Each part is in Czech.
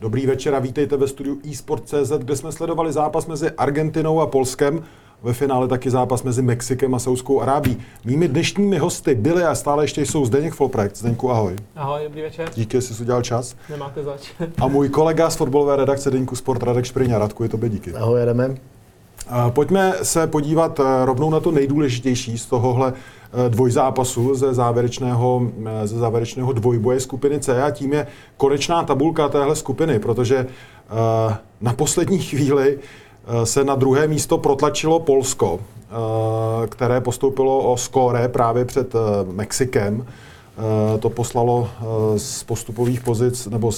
Dobrý večer a vítejte ve studiu eSport.cz, kde jsme sledovali zápas mezi Argentinou a Polskem. Ve finále taky zápas mezi Mexikem a Saudskou Arábií. Mými dnešními hosty byli a stále ještě jsou Zdeněk Volprojekt. Zdeňku, ahoj. Ahoj, dobrý večer. Díky, že jsi udělal čas. Nemáte zač. A můj kolega z fotbalové redakce Deníku Sport Radek Špryňa. Radku, je tobě díky. Ahoj, jedeme. Pojďme se podívat rovnou na to nejdůležitější z tohohle dvojzápasu ze závěrečného dvojboje skupiny C, a tím je konečná tabulka téhle skupiny, protože na poslední chvíli se na druhé místo protlačilo Polsko, které postoupilo o skóre právě před Mexikem. To poslalo z postupových pozic, nebo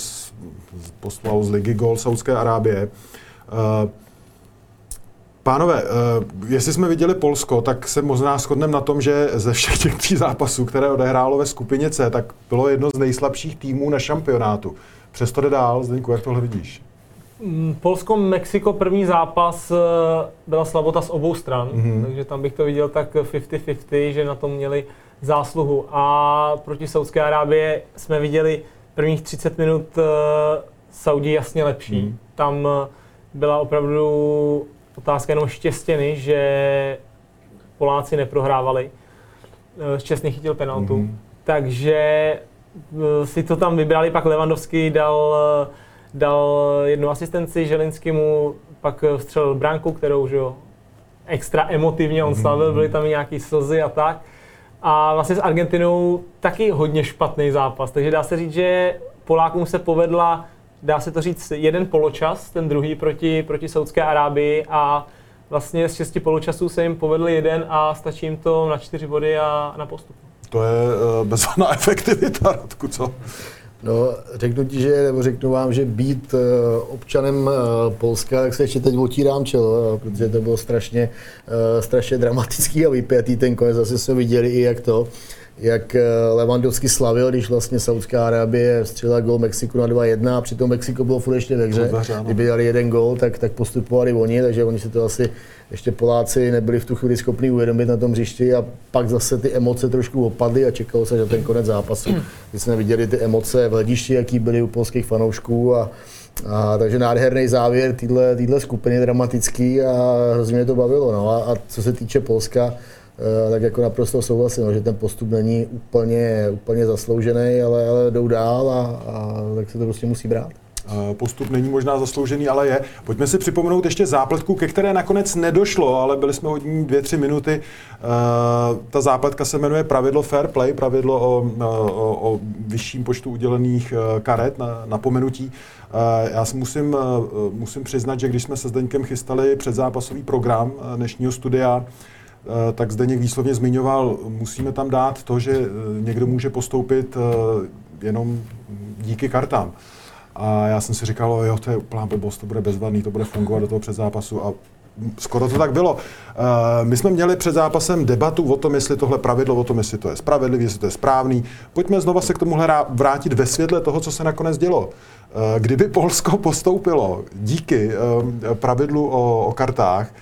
poslalo z ligy gól Saudské Arábie. Pánové, jestli jsme viděli Polsko, tak se možná shodneme na tom, že ze všech těch tří zápasů, které odehrálo ve skupině C, tak bylo jedno z nejslabších týmů na šampionátu. Přesto jde dál. Zdeňku, jak tohle vidíš? Polsko-Mexiko první zápas byla slabota z obou stran, takže tam bych to viděl tak 50-50, že na tom měli zásluhu. A proti Saudské Arábie jsme viděli prvních 30 minut Saudi jasně lepší. Tam byla opravdu otázka jenom štěstěny, že Poláci neprohrávali. Szczęsny chytil penaltu, takže si to tam vybrali, pak Lewandowski dal jednu asistenci Želinskému, pak vstřelil branku, kterou že jo, extra emotivně on slavil, byly tam i nějaké slzy a tak. A vlastně s Argentinou taky hodně špatný zápas, takže dá se říct, že Polákům se povedla, dá se to říct, jeden poločas, ten druhý proti Saudské Arábii, a vlastně z 6 poločasů se jim povedl jeden a stačí jim to na 4 body a na postup. To je bezvaná efektivita, Radku, co? No, řeknu vám, že být občanem Polska, tak se ještě teď otírám čelo, protože to bylo strašně dramatický a vypjatý ten konec. Zase jsme viděli i jak Lewandowski slavil, když vlastně Saudská Arábie vstřelila gól Mexiku na 2-1, a přitom Mexiko bylo furt ještě ve hře. Kdyby dali jeden gól, tak postupovali oni, takže oni se to asi ještě Poláci nebyli v tu chvíli schopni uvědomit na tom hřišti, a pak zase ty emoce trošku opadly a čekalo se na ten konec zápasu. Když jsme viděli ty emoce v hledišti, jaký byly u polských fanoušků, a takže nádherný závěr téhle skupiny, dramatický, a hrozně mě to bavilo. No. A co se týče Polska, tak jako naprosto souhlasím, že ten postup není úplně zasloužený, ale jdou dál a tak se to prostě musí brát. Postup není možná zasloužený, ale je. Pojďme si připomenout ještě zápletku, ke které nakonec nedošlo, ale byli jsme hodní 2-3 minuty. Ta zápletka se jmenuje pravidlo fair play, pravidlo o vyšším počtu udělených karet na napomenutí. Já si musím přiznat, že když jsme se Zdeňkem chystali předzápasový program dnešního studia, tak Zdeněk výslovně zmiňoval, musíme tam dát to, že někdo může postoupit jenom díky kartám. A já jsem si říkal, jo, to je úplná blbost, to bude bezvadný, to bude fungovat do toho předzápasu, a skoro to tak bylo. My jsme měli před zápasem debatu o tom, jestli tohle pravidlo, o tom, jestli to je spravedlivý, jestli to je správný. Pojďme znova se k tomuhle vrátit ve světle toho, co se nakonec dělo. Kdyby Polsko postoupilo díky pravidlu o kartách,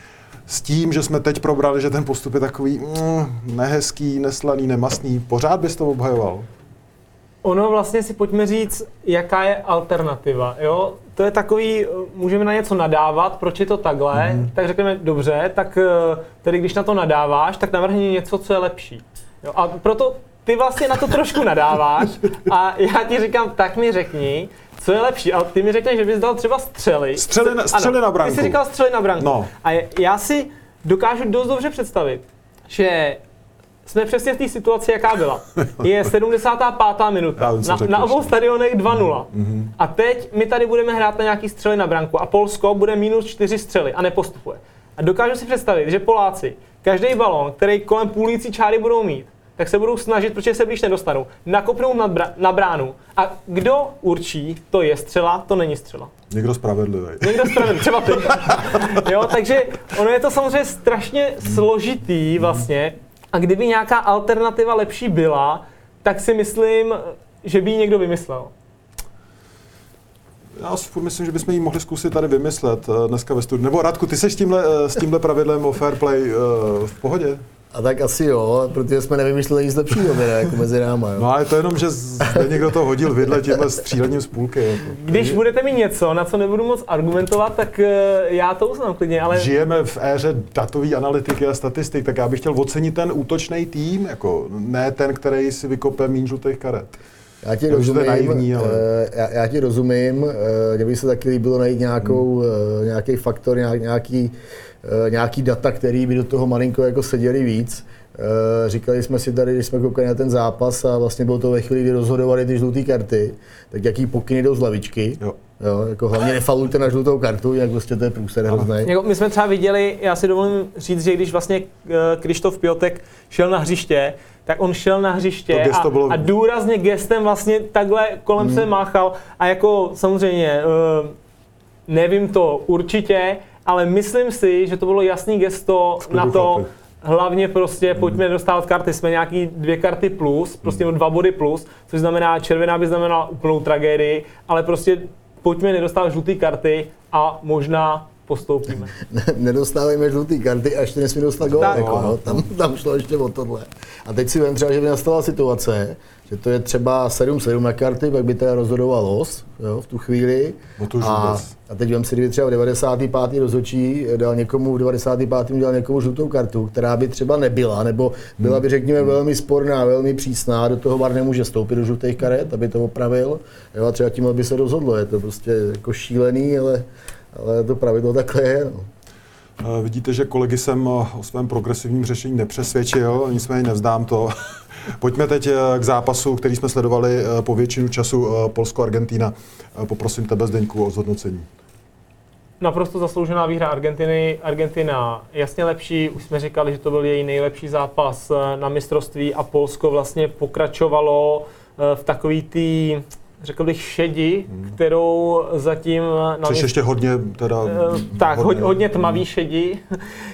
s tím, že jsme teď probrali, že ten postup je takový nehezký, neslaný, nemastný, pořád bys to obhajoval? Ono vlastně si pojďme říct, jaká je alternativa, jo? To je takový, můžeme na něco nadávat, proč je to takhle, tak řekneme, dobře, tak tedy když na to nadáváš, tak navrhni něco, co je lepší. Jo? A proto ty vlastně na to trošku nadáváš a já ti říkám, tak mi řekni, co je lepší. A ty mi řekneš, že bys dal třeba střely na branku. Ty jsi říkal střely na branku. No. A já si dokážu dost dobře představit, že jsme přesně v té situaci, jaká byla. Je 75. minuta. Na obou stadionech 2-0. A teď my tady budeme hrát na nějaký střely na branku a Polsko bude minus 4 střely a nepostupuje. A dokážu si představit, že Poláci každý balón, který kolem půlící čáry budou mít, tak se budou snažit, protože se blíž nedostanou, nakopnout na bránu. A kdo určí, to je střela, to není střela? Někdo spravedlivý. Někdo spravedlivý, třeba ty. Jo, takže ono je to samozřejmě strašně složitý vlastně. A kdyby nějaká alternativa lepší byla, tak si myslím, že by ji někdo vymyslel. Já si myslím, že bychom ji mohli zkusit tady vymyslet dneska ve studiu. Nebo Radku, ty seš s tímhle pravidlem o fair play v pohodě? A tak asi jo, protože jsme nevymysleli nic lepšího jako mezi náma. Jo. No ale to jenom, že někdo to hodil vidle tímhle střílením z půlky. Jako. Když budete mít něco, na co nebudu moc argumentovat, tak já to uznám klidně, ale... Žijeme v éře datové analytiky a statistik, tak já bych chtěl ocenit ten útočný tým, jako ne ten, který si vykope míň žlutých karet. Já ti rozumím, naivní, ale... Mně by se taky líbilo najít nějaký faktor, nějaký data, který by do toho malinko jako seděli víc. Říkali jsme si tady, když jsme koukali na ten zápas a vlastně bylo to ve chvíli, kdy rozhodovali ty žluté karty, tak jaký pokyny jdou z lavičky. Jo, jako hlavně nefaulujte na žlutou kartu, jak vlastně to je průser hroznej. Jako my jsme třeba viděli, já si dovolím říct, že když vlastně Krzysztof Piątek šel na hřiště, tak on šel na hřiště a důrazně gestem vlastně takhle kolem se máchal a jako samozřejmě nevím to určitě, ale myslím si, že to bylo jasný gesto na to, hlavně prostě pojďme dostávat karty, jsme nějaký 2 karty plus, prostě 2 body plus, což znamená, červená by znamenala úplnou tragédii, ale prostě pojďme nedostávat žluté karty a možná postoupíme. Nedostávejme žluté karty a ještě nesmí dostat gól, tam šlo ještě o tohle. A teď si vem třeba, že by nastala situace, že to je třeba 7-7 na karty, pak by teda rozhodoval los, jo, v tu chvíli. A teď vem si, kdyby třeba v 95. rozhodčí dal někomu, v 95. udělal někomu žlutou kartu, která by třeba nebyla, nebo byla by, řekněme, velmi sporná, velmi přísná, do toho VAR nemůže stoupit do žlutých karet, aby to opravil, jo, a třeba tímhle by se rozhodlo, je to prostě jako šílený, ale to pravidlo takhle je. No. Vidíte, že kolegy jsem o svém progresivním řešení nepřesvědčil, nicméně nevzdám to. Pojďme teď k zápasu, který jsme sledovali po většinu času, Polsko-Argentina. Poprosím tebe, Zdeňku, o zhodnocení. Naprosto zasloužená výhra Argentiny. Argentina jasně lepší, už jsme říkali, že to byl její nejlepší zápas na mistrovství a Polsko vlastně pokračovalo v takový tý, řekl bych, šedi, kterou zatím... Což ještě hodně teda... Tak, hodně tmavý šedi,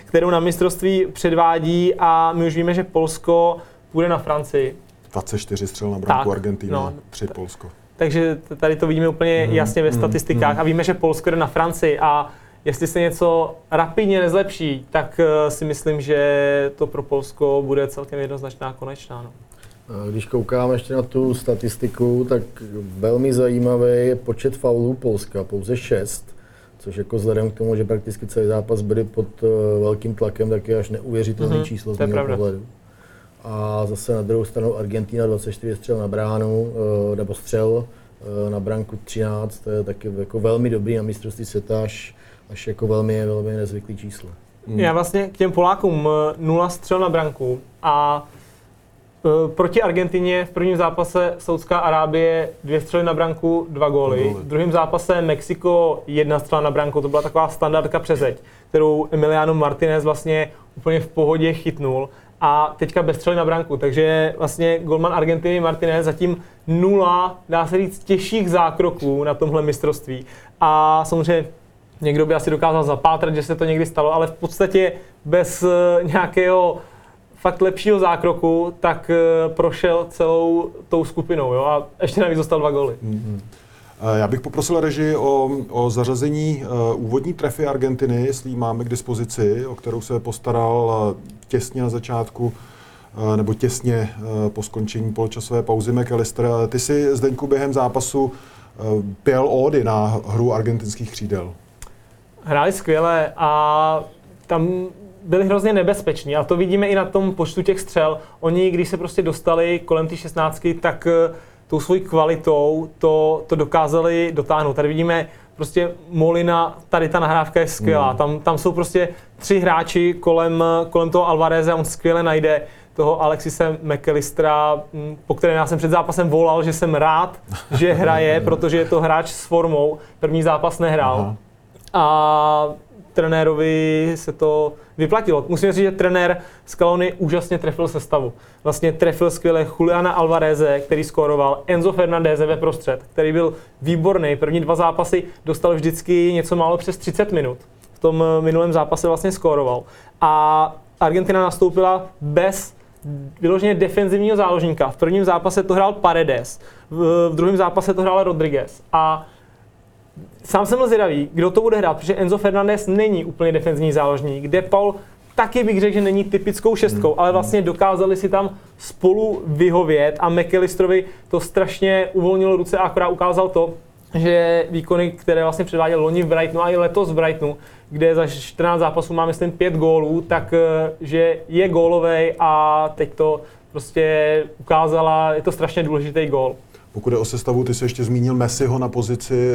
kterou na mistrovství předvádí a my už víme, že Polsko půjde na Francii. 24 střel na branku Argentina, 3 Polsko. Takže tady to vidíme úplně jasně ve statistikách a víme, že Polsko jde na Francii a jestli se něco rapidně nezlepší, tak si myslím, že to pro Polsko bude celkem jednoznačná konečná. No. Když koukám ještě na tu statistiku, tak velmi zajímavý je počet faulů Polska, pouze 6, což jako vzhledem k tomu, že prakticky celý zápas byli pod velkým tlakem, tak je až neuvěřitelné číslo z mého pohledu. A zase na druhou stranu Argentina 24 střel na bránu, nebo střel na branku 13, to je taky jako velmi dobrý na mistrovství světa, až jako velmi nezvyklý číslo. Já vlastně k těm Polákům 0 střel na branku a proti Argentině v prvním zápase Saudská Arábie 2 střely na branku, 2 góly. V druhém zápase Mexiko 1 střela na branku, to byla taková standardka přes zeď, kterou Emiliano Martinez vlastně úplně v pohodě chytnul. A teďka bez střely na branku, takže vlastně golman Argentiny Martinez zatím 0, dá se říct, těžších zákroků na tomhle mistrovství. A samozřejmě někdo by asi dokázal zapátrat, že se to někdy stalo, ale v podstatě bez nějakého fakt lepšího zákroku, tak prošel celou tou skupinou, jo, a ještě navíc dostal 2 góly. Já bych poprosil režii o zařazení úvodní trefy Argentiny, jestli máme k dispozici, o kterou se postaral těsně na začátku, nebo těsně po skončení poločasové pauzy Mac Allister. Ty jsi, Zdeňku, během zápasu pěl ódy na hru argentinských křídel. Hráli skvěle a tam byli hrozně nebezpeční a to vidíme i na tom počtu těch střel. Oni, když se prostě dostali kolem té 16, tak tou svojí kvalitou to dokázali dotáhnout. Tady vidíme prostě Molina, tady ta nahrávka je skvělá. Tam jsou prostě 3 hráči kolem toho Alvareze a on skvěle najde toho Alexise Mac Allistera, po kterém já jsem před zápasem volal, že jsem rád, že hraje, protože je to hráč s formou. První zápas nehrál. A trenérovi se to vyplatilo. Musím říct, že trenér Scaloni úžasně trefil sestavu. Vlastně trefil skvěle Juliana Alvareze, který skóroval, Enzo Fernándeze ve prostřed, který byl výborný. První dva zápasy dostal vždycky něco málo přes 30 minut. V tom minulém zápase vlastně skóroval. A Argentina nastoupila bez vyloženě defenzivního záložníka. V prvním zápase to hrál Paredes, v druhém zápase to hrál Rodriguez. A sám jsem zvědavý, kdo to bude hrát, protože Enzo Fernández není úplně defenzivní záložník. De Paul taky bych řekl, že není typickou šestkou, ale vlastně dokázali si tam spolu vyhovět a McAllisterovi to strašně uvolnilo ruce a akorát ukázal to, že výkony, které vlastně předváděl loni v Brightonu a i letos v Brightonu, kde za 14 zápasů má myslím 5 gólů, tak že je gólovej a teď to prostě ukázala, je to strašně důležitý gól. Pokud je o sestavu, ty jsi ještě zmínil Messiho na pozici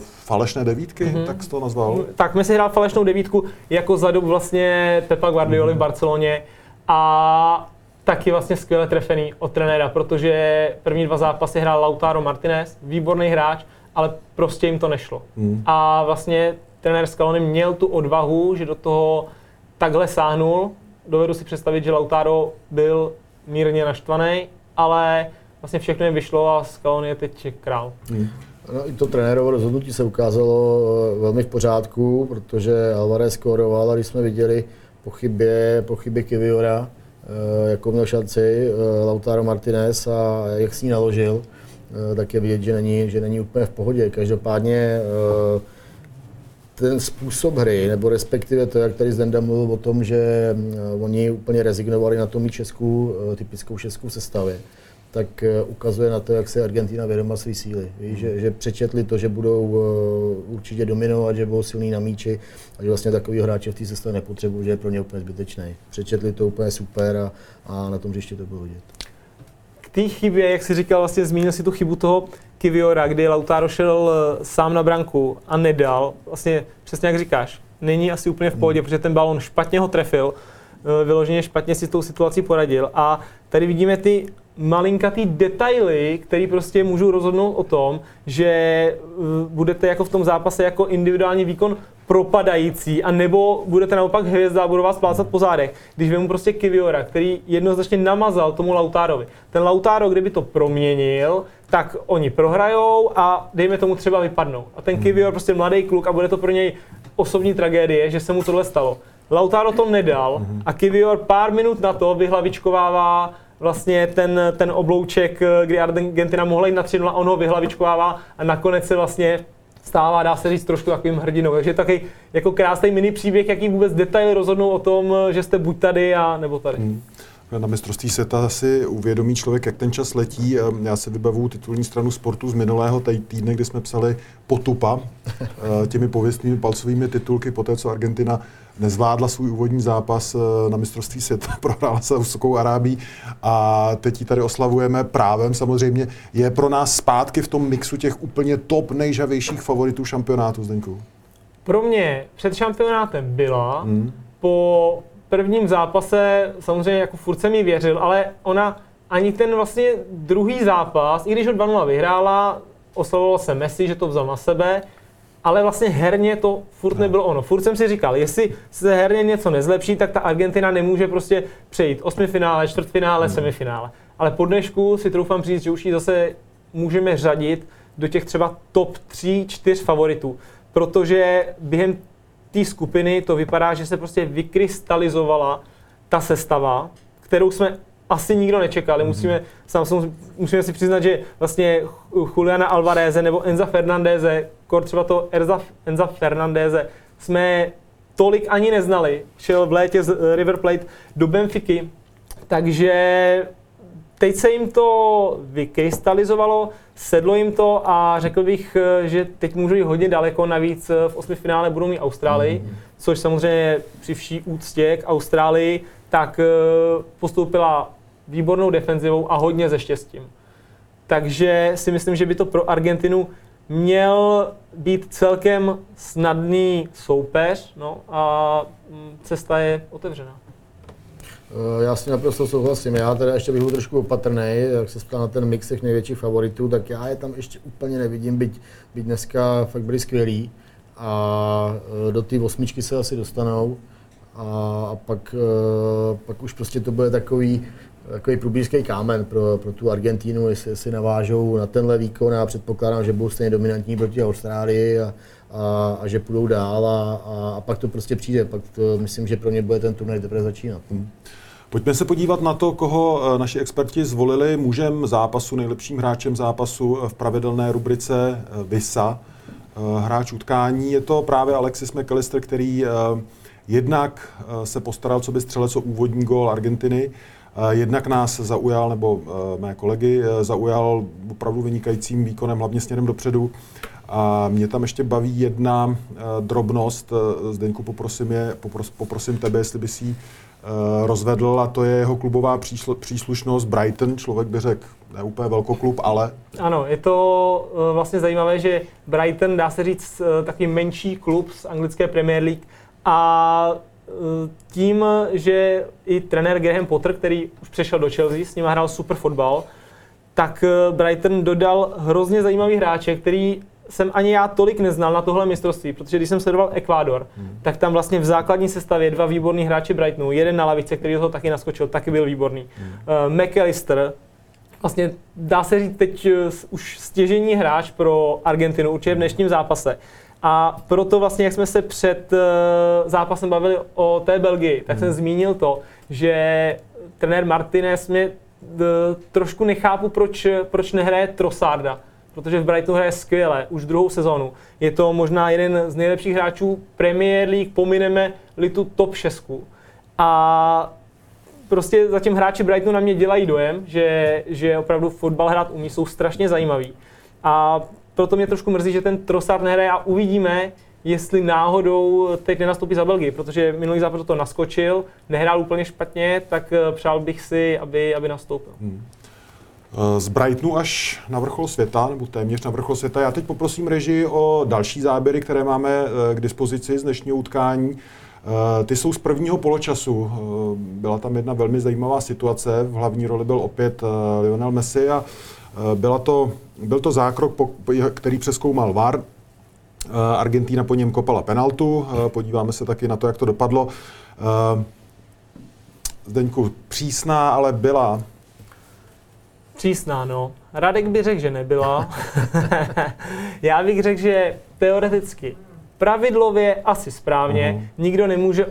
falešné devítky, tak jsi to nazval? Tak Messi hrál falešnou devítku jako za dob vlastně Pepa Guardioli v Barceloně a taky vlastně skvěle trefený od trenéra, protože první dva zápasy hrál Lautaro Martinez, výborný hráč, ale prostě jim to nešlo. A vlastně trenér Scaloni měl tu odvahu, že do toho takhle sáhnul. Dovedu si představit, že Lautaro byl mírně naštvaný, ale vlastně všechno jim vyšlo a Scaloni je teď král. No, i to trenérovo rozhodnutí se ukázalo velmi v pořádku, protože Alvarez skóroval a když jsme viděli po chybě Kiwiora, jakou měl šanci Lautaro Martinez a jak s ní naložil, tak je vidět, že není úplně v pohodě. Každopádně ten způsob hry, nebo respektive to, jak tady Zdenda mluvil o tom, že oni úplně rezignovali na to mít typickou šestku v sestavě, tak ukazuje na to, jak se Argentina vědoma své síly. Víš, že přečetli to, že budou určitě dominovat, že budou silný na míči a že vlastně takový hráče v té sestavě nepotřebují, že je pro ně úplně zbytečný. Přečetli to úplně super a na tom hřišti to bylo vidět. K té chybě, jak jsi říkal, vlastně zmínil si tu chybu toho Kiwiora, kdy Lautaro šel sám na branku a nedal. Vlastně přesně jak říkáš, není asi úplně v pohodě, protože ten balón špatně ho trefil, vyloženě špatně si s tou situací poradil. A tady vidíme ty malinkatý detaily, které prostě můžou rozhodnout o tom, že budete jako v tom zápase jako individuální výkon propadající, a nebo budete naopak hvězda a budou vás plácat po zádech. Když vemu prostě Kiwiora, který jednoznačně namazal tomu Lautárovi. Ten Lautaro, kdyby to proměnil, tak oni prohrajou a dejme tomu třeba vypadnou. A ten Kiwior prostě mladý kluk a bude to pro něj osobní tragédie, že se mu tohle stalo. Lautaro to nedal a Kiwior pár minut na to vyhlavičkovává vlastně ten oblouček, kdy Argentina mohla jít na 3-0, on ho vyhlavičkovává a nakonec se vlastně stává, dá se říct, trošku takovým hrdinou. Takže je takový jako krásný mini příběh, jaký vůbec detaily rozhodnou o tom, že jste buď tady, a nebo tady. Na mistrovství světa si uvědomí člověk, jak ten čas letí. Já si vybavuju titulní stranu Sportu z minulého týdne, kdy jsme psali potupa těmi pověstnými palcovými titulky, poté co Argentina nezvládla svůj úvodní zápas na mistrovství světa, prohrála se Saudskou Arábií a teď ji tady oslavujeme právem. Samozřejmě je pro nás zpátky v tom mixu těch úplně top nejžavějších favoritů šampionátu, Zdeňku. Pro mě před šampionátem byla, po prvním zápase samozřejmě jako furt jsem jí věřil, ale ona ani ten vlastně druhý zápas, i když ho 2-0 vyhrála, oslavoval se Messi, že to vzal na sebe, ale vlastně herně to furt nebylo ono. Furt jsem si říkal, jestli se herně něco nezlepší, tak ta Argentina nemůže prostě přejít osmifinále, čtvrtfinále, semifinále. Ale po dnešku si troufám říct, že už ji zase můžeme řadit do těch třeba top 3-4 favoritů, protože během té skupiny to vypadá, že se prostě vykrystalizovala ta sestava, kterou jsme asi nikdo nečekali. Musíme si přiznat, že vlastně Juliana Alvareze nebo Enza Fernándeze, třeba to Enza Fernándeze, jsme tolik ani neznali. Šel v létě z River Plate do Benfiky, takže teď se jim to vykrystalizovalo, sedlo jim to a řekl bych, že teď můžu jít hodně daleko, navíc v osmifinále budou mít Austrálii, což samozřejmě při vší úctě k Austrálii, tak postoupila výbornou defenzivou a hodně ze štěstím. Takže si myslím, že by to pro Argentinu měl být celkem snadný soupeř, no, a cesta je otevřená. Já s tím naprosto souhlasím. Já teda ještě bych byl trošku opatrnej, jak se ptal na ten mix těch největších favoritů, tak já je tam ještě úplně nevidím, byť dneska fakt byli skvělí. a do té osmičky se asi dostanou a pak už prostě to bude takový průbířský kámen pro tu Argentínu, jestli si navážou na tenhle výkon. Já předpokládám, že budou stejně dominantní proti Austrálii a že půjdou dál a pak to prostě přijde. Pak to, myslím, že pro mě bude ten turnaj teprve začínat. Pojďme se podívat na to, koho naši experti zvolili mužem zápasu, nejlepším hráčem zápasu v pravidelné rubrice VISA. Hráč utkání je to právě Alexis Mac Allister, který jednak se postaral coby střelec o úvodní gól Argentiny, jednak nás zaujal, nebo mé kolegy zaujal opravdu vynikajícím výkonem, hlavně směrem dopředu. A mě tam ještě baví jedna drobnost. Zdeňku, poprosím tebe, jestli bys ji rozvedl, a to je jeho klubová příslušnost Brighton. Člověk by řekl, ne úplně velkoklub, ale... Ano, je to vlastně zajímavé, že Brighton, dá se říct, takový menší klub z anglické Premier League, a tím, že i trenér Graham Potter, který už přešel do Chelsea, s ním hrál super fotbal, tak Brighton dodal hrozně zajímavý hráče, který jsem ani já tolik neznal na tohle mistrovství, protože když jsem sledoval Ekvádor, tak tam vlastně v základní sestavě dva výborní hráči Brightonu, jeden na lavice, který do toho taky naskočil, taky byl výborný. Mac Allister, vlastně dá se říct teď už stěžejní hráč pro Argentinu, určitě v dnešním zápase. A proto vlastně, jak jsme se před zápasem bavili o té Belgii, tak jsem zmínil to, že trenér Martinez mě trošku nechápu, proč nehraje Trossarda, protože v Brightonu hraje skvěle, už druhou sezónu. Je to možná jeden z nejlepších hráčů Premier League, pomineme litu top 6. A prostě zatím hráči Brightonu na mě dělají dojem, že opravdu fotbal hrát umí, jsou strašně zajímaví. A proto mě trošku mrzí, že ten Trossard nehraje, a uvidíme, jestli náhodou teď nenastoupí za Belgii, protože minulý zápas to naskočil, nehrál úplně špatně, tak přál bych si, aby nastoupil. Z Brightonu až na vrchol světa, nebo téměř na vrchol světa. Já teď poprosím režii o další záběry, které máme k dispozici z dnešního utkání. Ty jsou z prvního poločasu. Byla tam jedna velmi zajímavá situace, v hlavní roli byl opět Lionel Messi a byl to zákrok, který přezkoumal VAR. Argentina po něm kopala penaltu. Podíváme se taky na to, jak to dopadlo. Zdeňku, přísná, ale byla? Přísná, no. Radek by řekl, že nebyla. Já bych řekl, že teoreticky pravidlově asi správně. Nikdo nemůže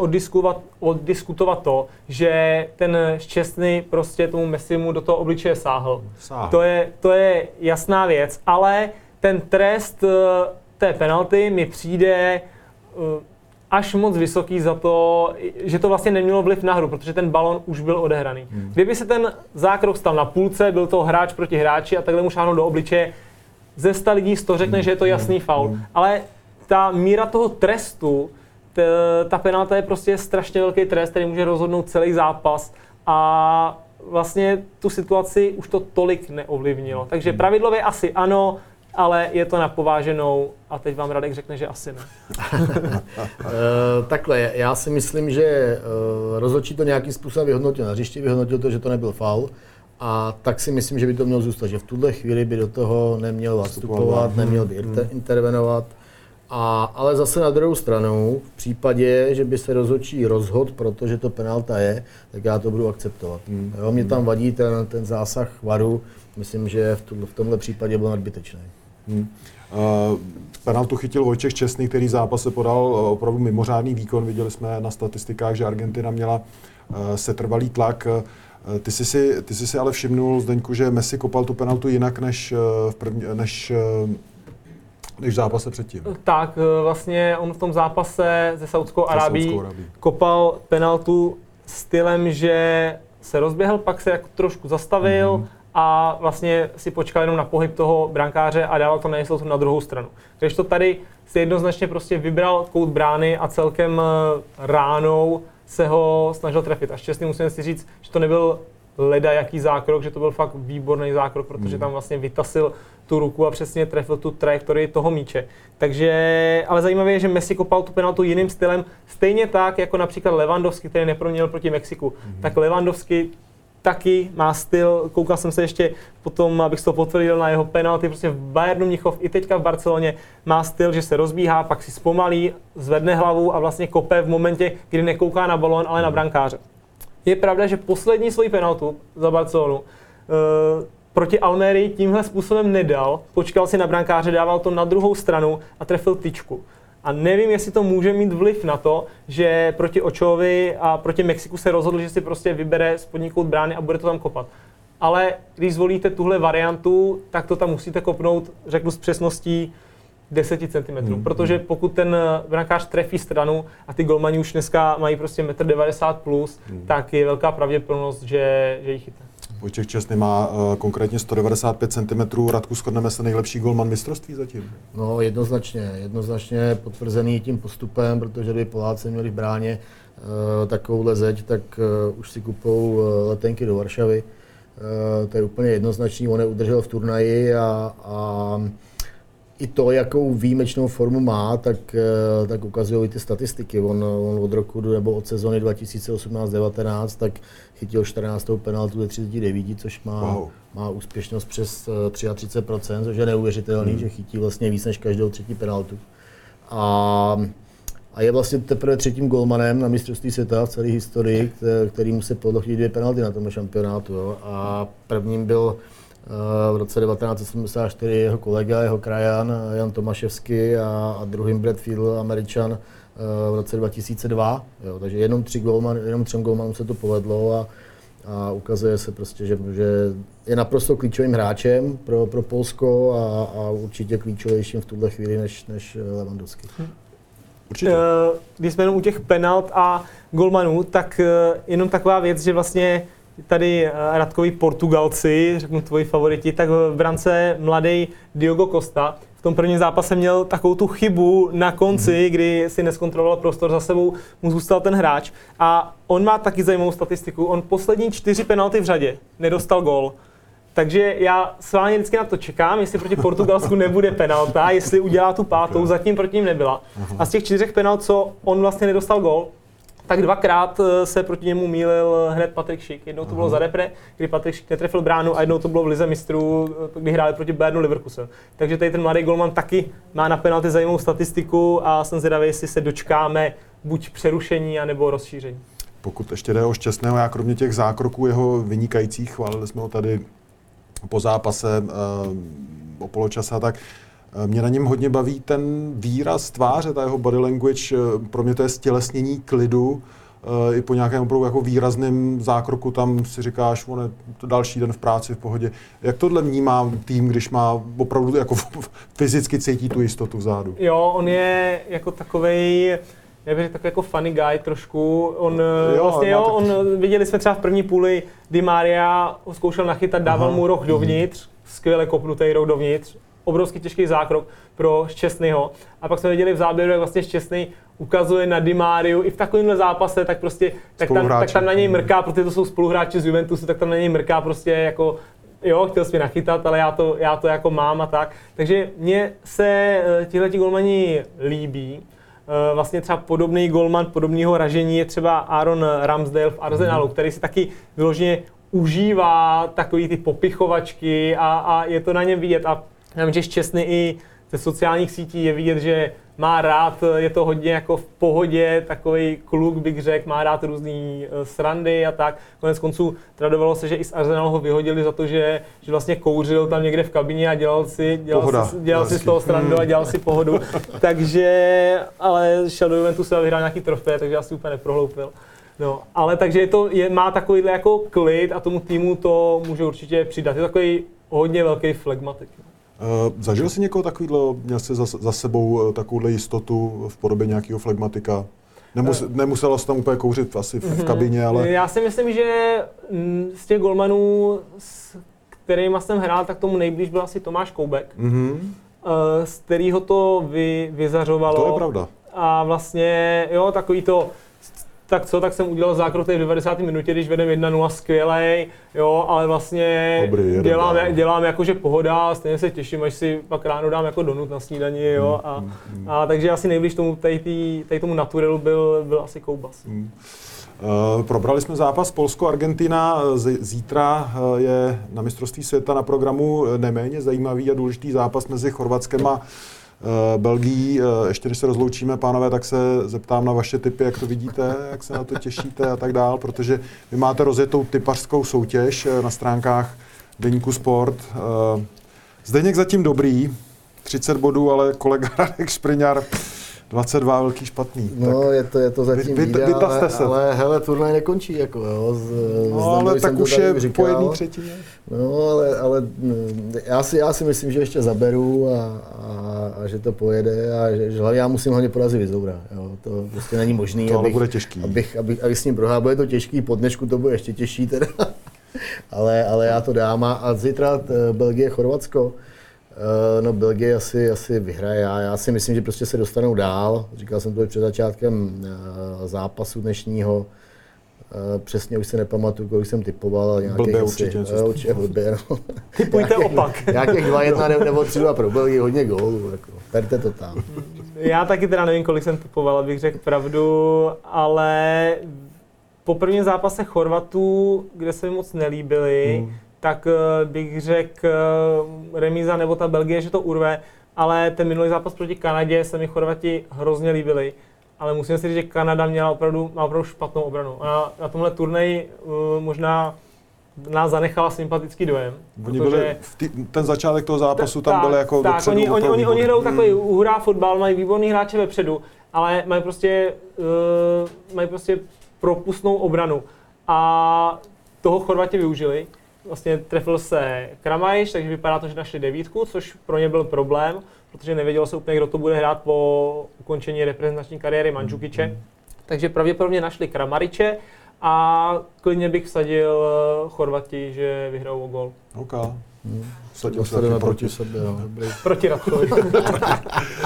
oddiskutovat to, že ten Szczęsny prostě tomu Messimu do toho obličeje sáhl. To je jasná věc, ale ten trest té penalty mi přijde až moc vysoký za to, že to vlastně nemělo vliv na hru, protože ten balon už byl odehraný. Kdyby se ten zákrok stal na půlce, byl to hráč proti hráči a takhle mu šáhnou do obličeje, ze 100 lidí 100 řekne, že je to jasný faul, ale ta míra toho trestu, ta penalta je prostě strašně velký trest, který může rozhodnout celý zápas, a vlastně tu situaci už to tolik neovlivnilo. Takže pravidlově asi ano, ale je to na pováženou, a teď vám Radek řekne, že asi ne. Takhle, já si myslím, že rozhodčí to nějakým způsobem vyhodnotil na hřišti, vyhodnotil to, že to nebyl faul, a tak si myslím, že by to mělo zůstat, že v tuhle chvíli by do toho neměl vstupovat, neměl by intervenovat. Ale zase na druhou stranu, v případě, že by se rozhodčí rozhodl, protože to penalta je, tak já to budu akceptovat. Jo, mě tam vadí ten zásah VARu, myslím, že v tomhle případě byl nadbytečný. Penaltu chytil Wojciech Szczęsny, který zápas se podal opravdu mimořádný výkon. Viděli jsme na statistikách, že Argentina měla setrvalý tlak. Ty jsi si ale všimnul, Zdeňku, že Messi kopal tu penaltu jinak než v zápase předtím. Tak, vlastně on v tom zápase se Saudskou Arábií kopal penaltu stylem, že se rozběhl, pak se jako trošku zastavil a vlastně si počkal jenom na pohyb toho brankáře a dal to na jistotu na druhou stranu. Takže to tady si jednoznačně prostě vybral kout brány a celkem ránou se ho snažil trefit. A Szczęsny, musím si říct, že to nebyl ledajaký zákrok, že to byl fakt výborný zákrok, protože tam vlastně vytasil tu ruku a přesně trefil tu trajektorii toho míče. Takže, ale zajímavé je, že Messi kopal tu penaltu jiným stylem, stejně tak jako například Lewandowski, který neproměnil proti Mexiku. Tak Lewandowski taky má styl, koukal jsem se ještě potom, abych to potvrdil, na jeho penalty, prostě v Bayernu Mnichov i teďka v Barceloně má styl, že se rozbíhá, pak si zpomalí, zvedne hlavu a vlastně kope v momentě, kdy nekouká na balón, ale na brankáře. Je pravda, že poslední svoji penaltu za Barcelonu proti Almerii tímhle způsobem nedal, počkal si na brankáře, dával to na druhou stranu a trefil tyčku. A nevím, jestli to může mít vliv na to, že proti Ochovi a proti Mexiku se rozhodl, že si prostě vybere spodní kout brány a bude to tam kopat. Ale když zvolíte tuhle variantu, tak to tam musíte kopnout, řeknu s přesností 10 cm, protože pokud ten brankář trefí stranu a ty golmani už dneska mají prostě 1,90 m plus, tak je velká pravděpodobnost, že ji chytne. Wojciech Szczęsny má konkrétně 195 cm. Radku, shodneme se, nejlepší golman mistrovství zatím? No jednoznačně potvrzený tím postupem, protože kdyby Poláci měli v bráně takovouhle zeď, tak už si kupou letenky do Varšavy. To je úplně jednoznačný, on je udržel v turnaji a i to, jakou výjimečnou formu má, tak ukazují ty statistiky. On od roku nebo od sezony 2018-19 tak chytil 14. penaltu ze 39, což má úspěšnost přes 33%, což je neuvěřitelný, že chytí vlastně víc než každou třetí penaltu. A je vlastně teprve třetím golmanem na mistrovství světa v celé historii, kterýmu se povedlo chytit 2 penalty na tomhle šampionátu. Jo. A prvním byl v roce 1974 jeho kolega, jeho krajan Jan Tomaszewski a druhým Bradfield, Američan, v roce 2002. Jo, takže jenom 3 golmanům se to povedlo a ukazuje se prostě, že je naprosto klíčovým hráčem pro Polsko a určitě klíčovějším v tuhle chvíli než Lewandowski. Určitě. Když jsme jenom u těch penalt a golmanů, tak jenom taková věc, že vlastně tady Radkovi Portugalci, řeknu tvoji favoriti, tak v brance mladý Diogo Costa. V tom prvním zápase měl takovou tu chybu na konci, kdy si neskontroloval prostor za sebou, mu zůstal ten hráč. A on má taky zajímavou statistiku, on poslední 4 penalty v řadě nedostal gól. Takže já s vámi vždycky na to čekám, jestli proti Portugalsku nebude penalta, jestli udělá tu 5, zatím proti ním nebyla. A z těch 4 penalt, co on vlastně nedostal gól, tak 2krát se proti němu mýlil hned Patrik Schick. Jednou to bylo za repre, kdy Patrik Schick netrefil bránu, a jednou to bylo v Lize mistrů, kdy hráli proti Bayernu Leverkusen. Takže tady ten mladý golman taky má na penalty zajímavou statistiku a jsem zvědavý, jestli se dočkáme buď přerušení, anebo rozšíření. Pokud ještě jde o Šťastného, já kromě těch zákroků jeho vynikajících, chválili jsme ho tady po zápase o poločase, tak mě na něm hodně baví ten výraz tváře, ta jeho body language, pro mě to je stělesnění klidu. I po nějakém opravdu jako výrazném zákroku tam si říkáš, on je to další den v práci, v pohodě. Jak tohle vnímá tým, když má opravdu jako fyzicky cítí tu jistotu vzadu? Jo, on je jako takovej, nevěřím, takový jako funny guy trošku. Viděli jsme třeba v první půli, Di Maria ho zkoušel nachytat, dával mu roh dovnitř, skvěle kopnutý roh dovnitř. Obrovský těžký zákrok pro Šťastného. A pak jsme viděli v záběru, jak vlastně Šťastný ukazuje na Di Mariu i v takovémhle zápase, tak prostě tak tam na něj mrká, protože to jsou spoluhráči z Juventusu, tak tam na něj mrká prostě jako jo, chtěl jsi mě nachytat, ale já to jako mám a tak. Takže mně se tihleti golmani líbí. Vlastně třeba podobný golman podobného ražení je třeba Aaron Ramsdale v Arsenalu, který si taky vyloženě užívá takový ty popichovačky a je to na něm vidět. A já vím, že Šťastný i ze sociálních sítí je vidět, že má rád, je to hodně jako v pohodě, takový kluk, bych řekl, má rád různý srandy a tak. Konec konců tradovalo se, že i z Arsenalu ho vyhodili za to, že vlastně kouřil tam někde v kabině a dělal si z toho srandu a dělal si pohodu. Takže, ale šel do Juventusu a vyhrál nějaký trofej, takže asi úplně neprohloupil. No, ale takže má takovýhle jako klid a tomu týmu to může určitě přidat. Je takový hodně velký flegmatik. Zažil jsi někoho takovýhle, měl jsi za sebou takovouhle jistotu v podobě nějakého flegmatika? Nemusela jsi tam úplně kouřit asi v kabině, ale... Já si myslím, že z těch golmanů, s kterýma jsem hrál, tak tomu nejblíž byl asi Tomáš Koubek, z kterého to vyzařovalo. To je pravda. A vlastně, jo, takový to... tak co, tak jsem udělal zákrok tady v 90. minutě, když vedem 1-0, skvělej, jo, ale vlastně dělám jakože pohoda, stejně se těším, až si pak ráno dám jako donut na snídani, jo, a takže asi nejblíž tomu, tady tomu naturelu byl asi koubas. Probrali jsme zápas Polsko-Argentina, zítra je na mistrovství světa na programu neméně zajímavý a důležitý zápas mezi Chorvatskem a Belgií. Ještě než se rozloučíme, pánové, tak se zeptám na vaše tipy, jak to vidíte, jak se na to těšíte a tak dál, protože vy máte rozjetou tipařskou soutěž na stránkách Deníku Sport. Zdeněk zatím dobrý, 30 bodů, ale kolega Radek Špryňar 22 velký špatný. No, tak je to zatím výdá, ale hele, turnaj nekončí, jako jo. No, ale tak už je po jedné třetině. No, ale já si myslím, že ještě zaberu a že to pojede a že hlavně já musím hlavně porazit Vizoura, jo. To prostě není možný, to bude těžký. Abych s ním prohrál, bude to těžký, po dnešku to bude ještě těžší teda. ale já to dám a zítra Belgie, Chorvatsko. No, Belgie asi vyhraje. Já si myslím, že prostě se dostanou dál. Říkal jsem to před začátkem zápasu dnešního. Přesně už se nepamatuju, kolik jsem typoval, ale nějaký blbě určitě blbě, no. Tipujte opak. Nějakých 2-1 nebo 3-2 pro Belgii, hodně gólů, jako. Berte to tam. Já taky teda nevím, kolik jsem typoval, abych řekl pravdu, ale po prvním zápase Chorvatů, kde se mi moc nelíbili, tak bych řekl remíza nebo ta Belgie, že to urve, ale ten minulý zápas proti Kanadě se mi Chorvati hrozně líbili, ale musím si říct, že Kanada měla opravdu špatnou obranu. Ona na tomhle turnaji možná nás zanechala sympatický dojem. Ten začátek toho zápasu tam byl jako dopředu. Oni hrajou takový uhrá fotbal, mají výborný hráče vepředu, ale mají prostě propustnou obranu a toho Chorvati využili. Vlastně trefil se Kramarić, takže vypadá to, že našli devítku, což pro ně byl problém, protože nevědělo se úplně, kdo to bude hrát po ukončení reprezentační kariéry Mandžukiče. Takže pravděpodobně našli Kramariče a klidně bych vsadil Chorvati, že vyhrajou o gól. OK. Vsadil se proti sebe. Proti Radkovi.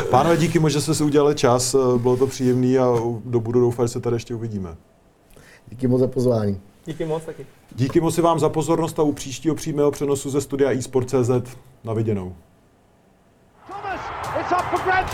Pánové, díky moc, že jste si udělali čas, bylo to příjemné a do budu doufat, že se tady ještě uvidíme. Díky moc za pozvání. Díky moc taky. Díky moc i vám za pozornost a u příštího přímého přenosu ze studia eSport.cz. Na viděnou. Thomas, it's up for grabs